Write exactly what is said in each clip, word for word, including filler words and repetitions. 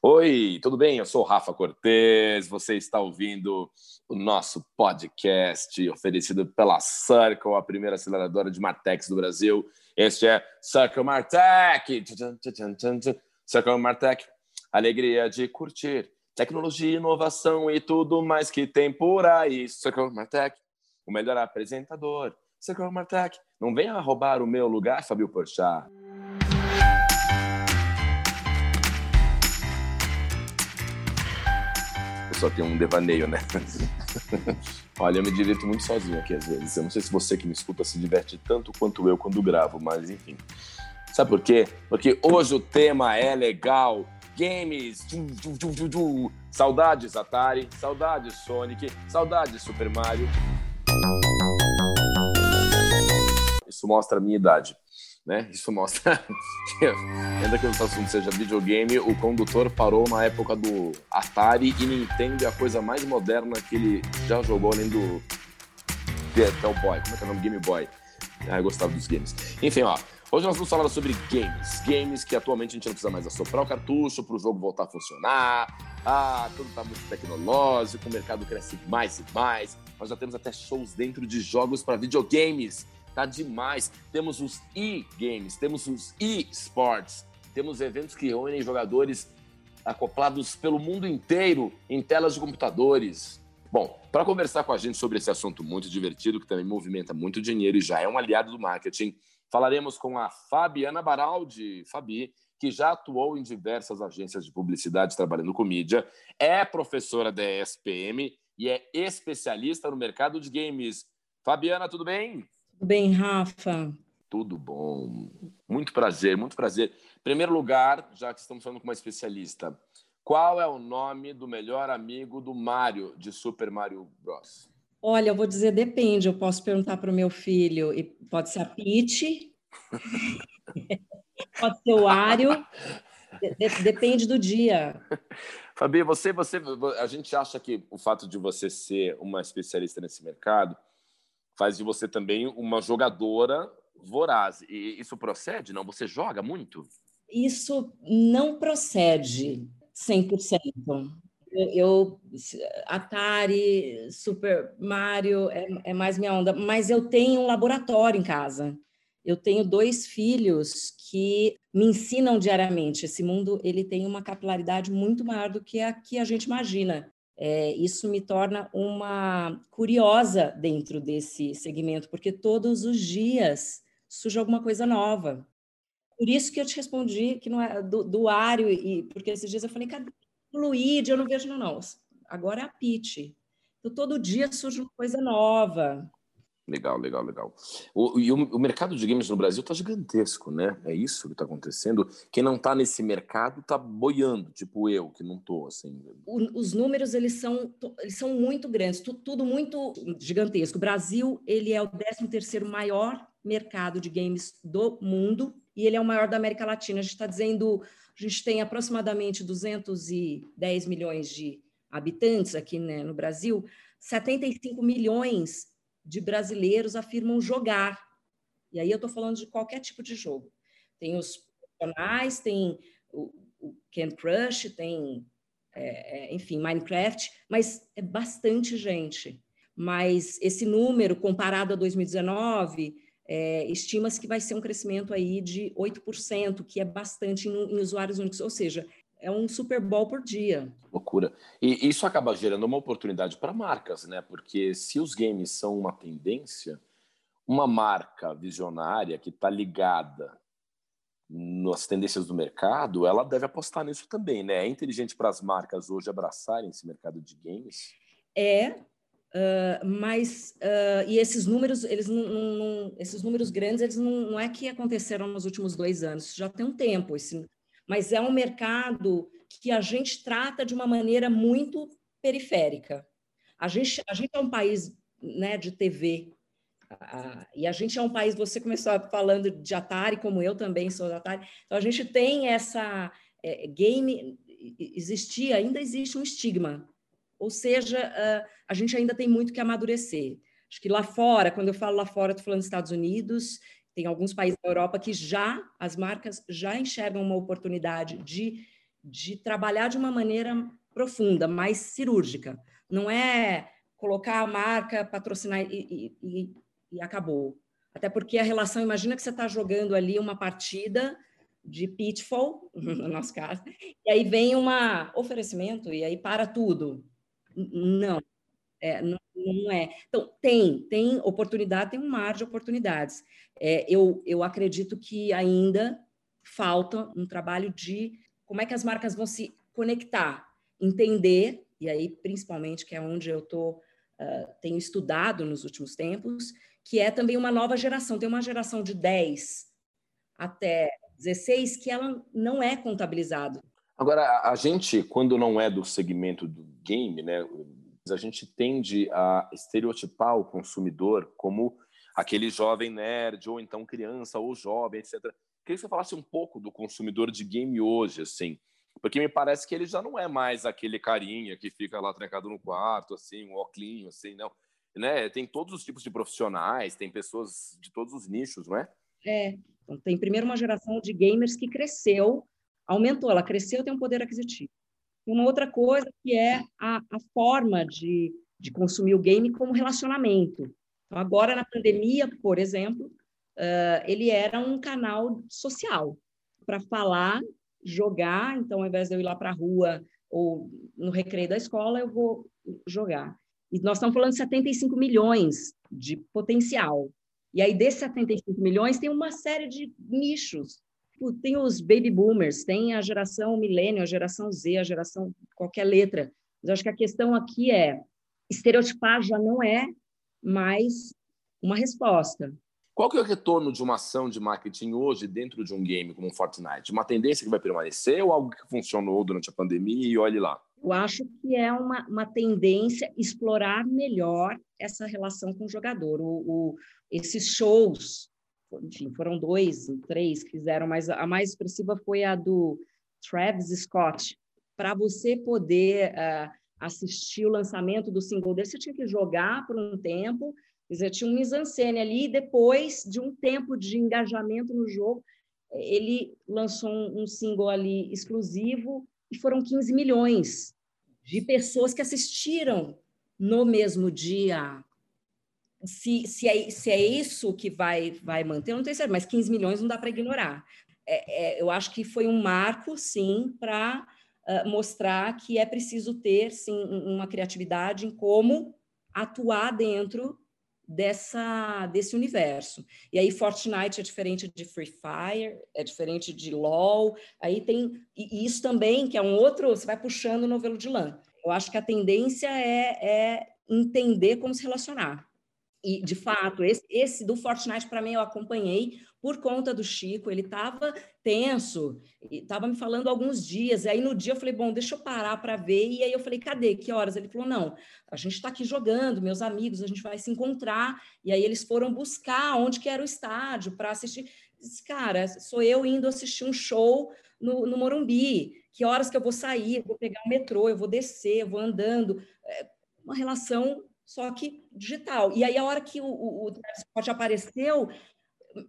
Oi, tudo bem? Eu sou o Rafa Cortez, você está ouvindo o nosso podcast oferecido pela Circle, a primeira aceleradora de Martex do Brasil. Este é Circle Martech! Circle Martech, alegria de curtir, tecnologia, inovação e tudo mais que tem por aí. Circle Martech, o melhor apresentador. Circle Martech, não venha roubar o meu lugar, Fabio Porchat. Só tem um devaneio, né? Olha, eu me divirto muito sozinho aqui às vezes. Eu não sei se você que me escuta se diverte tanto quanto eu quando gravo, mas enfim. Sabe por quê? Porque hoje o tema é legal. Games. Du, du, du, du, du. Saudades Atari, saudades Sonic, saudades Super Mario. Isso mostra a minha idade, né? Isso mostra que, ainda que o assunto seja videogame, o condutor parou na época do Atari e Nintendo é a coisa mais moderna que ele já jogou, além do Game Boy. Como é que é o nome? Game Boy. Ah, eu gostava dos games. Enfim, ó, hoje nós vamos falar sobre games. Games que atualmente a gente não precisa mais assoprar o cartucho para o jogo voltar a funcionar. Ah, tudo tá muito tecnológico, o mercado cresce mais e mais. Nós já temos até shows dentro de jogos para videogames. Tá demais. Temos os e-games, temos os e-sports, temos eventos que reúnem jogadores acoplados pelo mundo inteiro em telas de computadores. Bom, para conversar com a gente sobre esse assunto muito divertido, que também movimenta muito dinheiro e já é um aliado do marketing, falaremos com a Fabiana Baraldi, Fabi, que já atuou em diversas agências de publicidade trabalhando com mídia, é professora da E S P M e é especialista no mercado de games. Fabiana, tudo bem? Tudo bem, Rafa? Tudo bom. Muito prazer, muito prazer. Em primeiro lugar, já que estamos falando com uma especialista, qual é o nome do melhor amigo do Mario, de Super Mario Bros? Olha, eu vou dizer, depende. Eu posso perguntar para o meu filho. E pode ser a Peach, pode ser o Wario. De- depende do dia. Fabi, você, você, a gente acha que o fato de você ser uma especialista nesse mercado faz de você também uma jogadora voraz. E isso procede, não? Você joga muito? Isso não procede cem por cento. Eu, eu, Atari, Super Mario, é, é mais minha onda. Mas eu tenho um laboratório em casa. Eu tenho dois filhos que me ensinam diariamente. Esse mundo ele tem uma capilaridade muito maior do que a que a gente imagina. É, isso me torna uma curiosa dentro desse segmento, porque todos os dias surge alguma coisa nova. Por isso que eu te respondi que não é do, do Ário, e, porque esses dias eu falei, cadê o Luigi? Eu não vejo, não, não. Agora é a Pitch. Então, todo dia surge uma coisa nova. Legal, legal, legal. O, e o, o mercado de games no Brasil está gigantesco, né? É isso que está acontecendo. Quem não está nesse mercado está boiando, tipo eu, que não estou, assim. O, os números, eles são, eles são muito grandes, tu, tudo muito gigantesco. O Brasil, ele é o décimo terceiro maior mercado de games do mundo e ele é o maior da América Latina. A gente está dizendo, a gente tem aproximadamente duzentos e dez milhões de habitantes aqui, né, no Brasil, setenta e cinco milhões de brasileiros afirmam jogar. E aí eu estou falando de qualquer tipo de jogo. Tem os profissionais, tem o, o Candy Crush, tem, é, enfim, Minecraft, mas é bastante gente. Mas esse número, comparado a dois mil e dezenove, é, estima-se que vai ser um crescimento aí de oito por cento, que é bastante em, em usuários únicos, ou seja, é um Super Bowl por dia. Loucura. E isso acaba gerando uma oportunidade para marcas, né? Porque se os games são uma tendência, uma marca visionária que está ligada nas tendências do mercado, ela deve apostar nisso também, né? É inteligente para as marcas hoje abraçarem esse mercado de games? É, uh, mas... Uh, e esses números, eles não, não, esses números grandes, eles não, não é que aconteceram nos últimos dois anos. Já tem um tempo, esse... mas é um mercado que a gente trata de uma maneira muito periférica. A gente, a gente é um país, né, de T V, a, e a gente é um país, você começou falando de Atari, como eu também sou da Atari, então a gente tem essa é, game, existia, ainda existe um estigma, ou seja, a, a gente ainda tem muito que amadurecer. Acho que lá fora, quando eu falo lá fora, estou falando dos Estados Unidos. Tem alguns países da Europa que já, as marcas já enxergam uma oportunidade de de trabalhar de uma maneira profunda, mais cirúrgica. Não é colocar a marca, patrocinar e, e, e acabou. Até porque a relação, imagina que você está jogando ali uma partida de Pitfall, no nosso caso, e aí vem um oferecimento e aí para tudo. Não, é, não, não é. Então, tem, tem oportunidade, tem um mar de oportunidades. É, eu, eu acredito que ainda falta um trabalho de como é que as marcas vão se conectar, entender, e aí principalmente que é onde eu tô, uh, tenho estudado nos últimos tempos, que é também uma nova geração. Tem uma geração de dez até dezesseis que ela não é contabilizada. Agora, a gente, quando não é do segmento do game, né, a gente tende a estereotipar o consumidor como aquele jovem nerd, ou então criança, ou jovem, etcétera. Queria que você falasse um pouco do consumidor de game hoje, assim, porque me parece que ele já não é mais aquele carinha que fica lá trancado no quarto, assim, um oclinho, assim, não. Né? Tem todos os tipos de profissionais, tem pessoas de todos os nichos, não é? É, então, tem primeiro uma geração de gamers que cresceu, aumentou, ela cresceu, tem um poder aquisitivo. Uma outra coisa que é a, a forma de, de consumir o game como relacionamento. Então, agora, na pandemia, por exemplo, uh, ele era um canal social para falar, jogar. Então, ao invés de eu ir lá para a rua ou no recreio da escola, eu vou jogar. E nós estamos falando de setenta e cinco milhões de potencial. E aí, desses setenta e cinco milhões, tem uma série de nichos. Tem os baby boomers, tem a geração millennial, a geração Z, a geração qualquer letra. Mas eu acho que a questão aqui é estereotipar já não é mais uma resposta. Qual que é o retorno de uma ação de marketing hoje dentro de um game como um Fortnite? Uma tendência que vai permanecer ou algo que funcionou durante a pandemia e olhe lá? Eu acho que é uma, uma tendência explorar melhor essa relação com o jogador. O, o, esses shows, enfim, foram dois, três que fizeram, mas a mais expressiva foi a do Travis Scott. Para você poder uh, assistir o lançamento do single dele, você tinha que jogar por um tempo, você tinha um mise-en-scène ali, e depois de um tempo de engajamento no jogo, ele lançou um, um single ali exclusivo, e foram quinze milhões de pessoas que assistiram no mesmo dia. Se, se, é, se é isso que vai, vai manter, eu não tenho certeza, mas quinze milhões não dá para ignorar. É, é, eu acho que foi um marco, sim, para uh, mostrar que é preciso ter, sim, uma criatividade em como atuar dentro dessa, desse universo. E aí Fortnite é diferente de Free Fire, é diferente de LOL, aí tem... E, e isso também, que é um outro... Você vai puxando o novelo de lã. Eu acho que a tendência é, é entender como se relacionar. E, de fato, esse, esse do Fortnite, para mim, eu acompanhei por conta do Chico. Ele estava tenso, estava me falando alguns dias. E aí, no dia, eu falei, bom, deixa eu parar para ver. E aí, eu falei, cadê? Que horas? Ele falou, não, a gente está aqui jogando, meus amigos, a gente vai se encontrar. E aí, eles foram buscar onde que era o estádio para assistir. Disse, cara, sou eu indo assistir um show no, no Morumbi. Que horas que eu vou sair? Eu vou pegar o metrô, eu vou descer, eu vou andando. É uma relação... só que digital. E aí, a hora que o, o, o Travis Scott apareceu,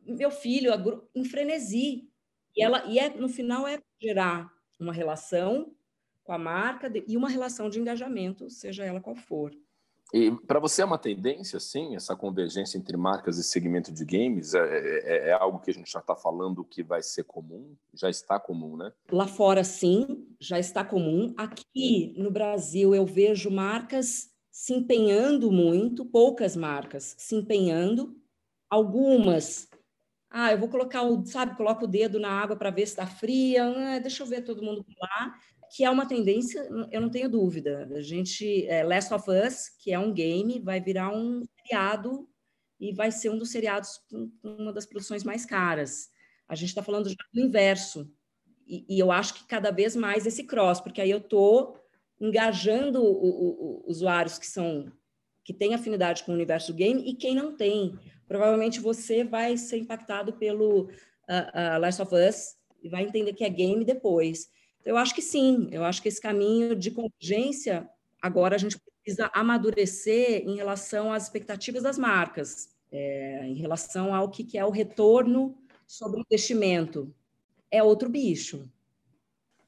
meu filho, a, em frenesi. E, ela, e é, no final é gerar uma relação com a marca de, e uma relação de engajamento, seja ela qual for. E para você é uma tendência, sim, essa convergência entre marcas e segmento de games? É, é, é algo que a gente já está falando que vai ser comum? Já está comum, né? Lá fora, sim, já está comum. Aqui no Brasil, eu vejo marcas... se empenhando muito, poucas marcas se empenhando, algumas, ah, eu vou colocar o, sabe, coloca o dedo na água para ver se está fria, ah, deixa eu ver todo mundo lá, que é uma tendência, eu não tenho dúvida. A gente, é, Last of Us, que é um game, vai virar um seriado e vai ser um dos seriados com uma das produções mais caras. A gente está falando já do inverso, e, e eu acho que cada vez mais esse cross, porque aí eu tô engajando o, o, o, usuários que são que têm afinidade com o universo do game e quem não tem. Provavelmente você vai ser impactado pelo uh, uh, Last of Us e vai entender que é game depois. Então, eu acho que sim, eu acho que esse caminho de convergência, agora a gente precisa amadurecer em relação às expectativas das marcas, é, em relação ao que, que é o retorno sobre o investimento. É outro bicho.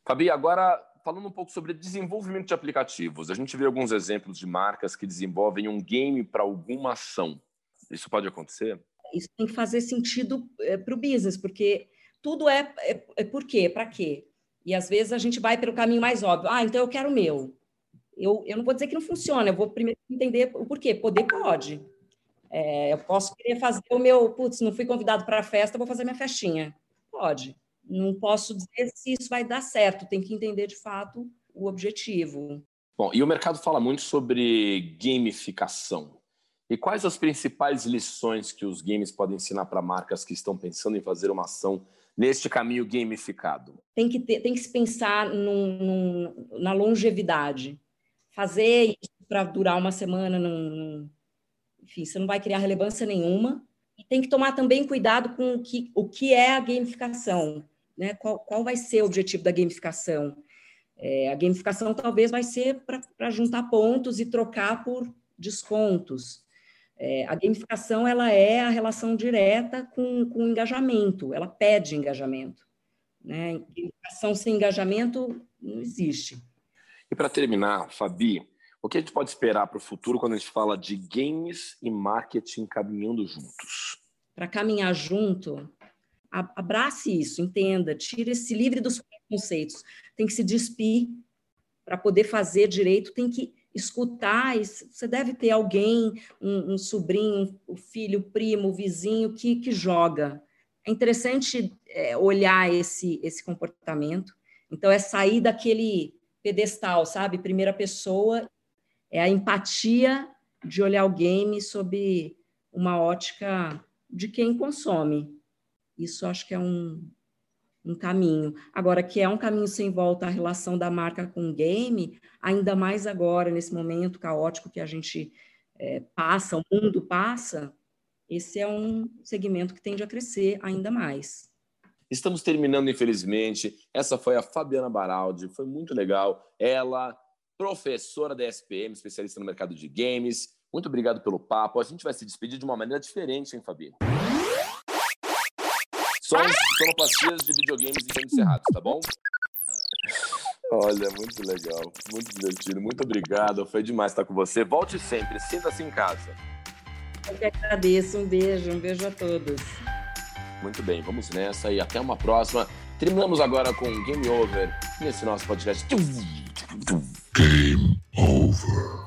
Fabi, agora falando um pouco sobre desenvolvimento de aplicativos, a gente vê alguns exemplos de marcas que desenvolvem um game para alguma ação. Isso pode acontecer? Isso tem que fazer sentido é, para o business, porque tudo é, é, é por quê, para quê? E às vezes a gente vai pelo caminho mais óbvio. Ah, então eu quero o meu. Eu, eu não vou dizer que não funciona, eu vou primeiro entender o porquê. Poder pode. É, eu posso querer fazer o meu, putz, não fui convidado para a festa, vou fazer minha festinha. Pode. Não posso dizer se isso vai dar certo, tem que entender de fato o objetivo. Bom, e o mercado fala muito sobre gamificação. E quais as principais lições que os games podem ensinar para marcas que estão pensando em fazer uma ação neste caminho gamificado? Tem que, ter, tem que se pensar num, num, na longevidade. Fazer isso para durar uma semana, num, num, enfim, você não vai criar relevância nenhuma. E tem que tomar também cuidado com o que, o que é a gamificação, né? Qual, qual vai ser o objetivo da gamificação? É, a gamificação talvez vai ser para juntar pontos e trocar por descontos. É, a gamificação ela é a relação direta com, com o engajamento, ela pede engajamento, né? Gamificação sem engajamento não existe. E para terminar, Fabi, o que a gente pode esperar para o futuro quando a gente fala de games e marketing caminhando juntos? Para caminhar junto, abrace isso, entenda, tire, se livre dos conceitos. Tem que se despir para poder fazer direito, tem que escutar. Você deve ter alguém, um, um sobrinho, um filho, primo, vizinho que, que joga. É interessante é, olhar esse, esse comportamento. Então, é sair daquele pedestal, sabe? Primeira pessoa é a empatia de olhar o game sob uma ótica de quem consome. Isso acho que é um, um caminho. Agora, que é um caminho sem volta a relação da marca com o game, ainda mais agora, nesse momento caótico que a gente é, passa, o mundo passa, esse é um segmento que tende a crescer ainda mais. Estamos terminando, infelizmente. Essa foi a Fabiana Baraldi, foi muito legal. Ela, professora da E S P M, especialista no mercado de games. Muito obrigado pelo papo. A gente vai se despedir de uma maneira diferente, hein, Fabi? Sons, sonoplastias de videogames e games errados, tá bom? Olha, muito legal, muito divertido. Muito obrigado, foi demais estar com você. Volte sempre, sinta-se em casa. Eu que agradeço, um beijo, um beijo a todos. Muito bem, vamos nessa e até uma próxima. Terminamos agora com Game Over nesse nosso podcast. Game Over.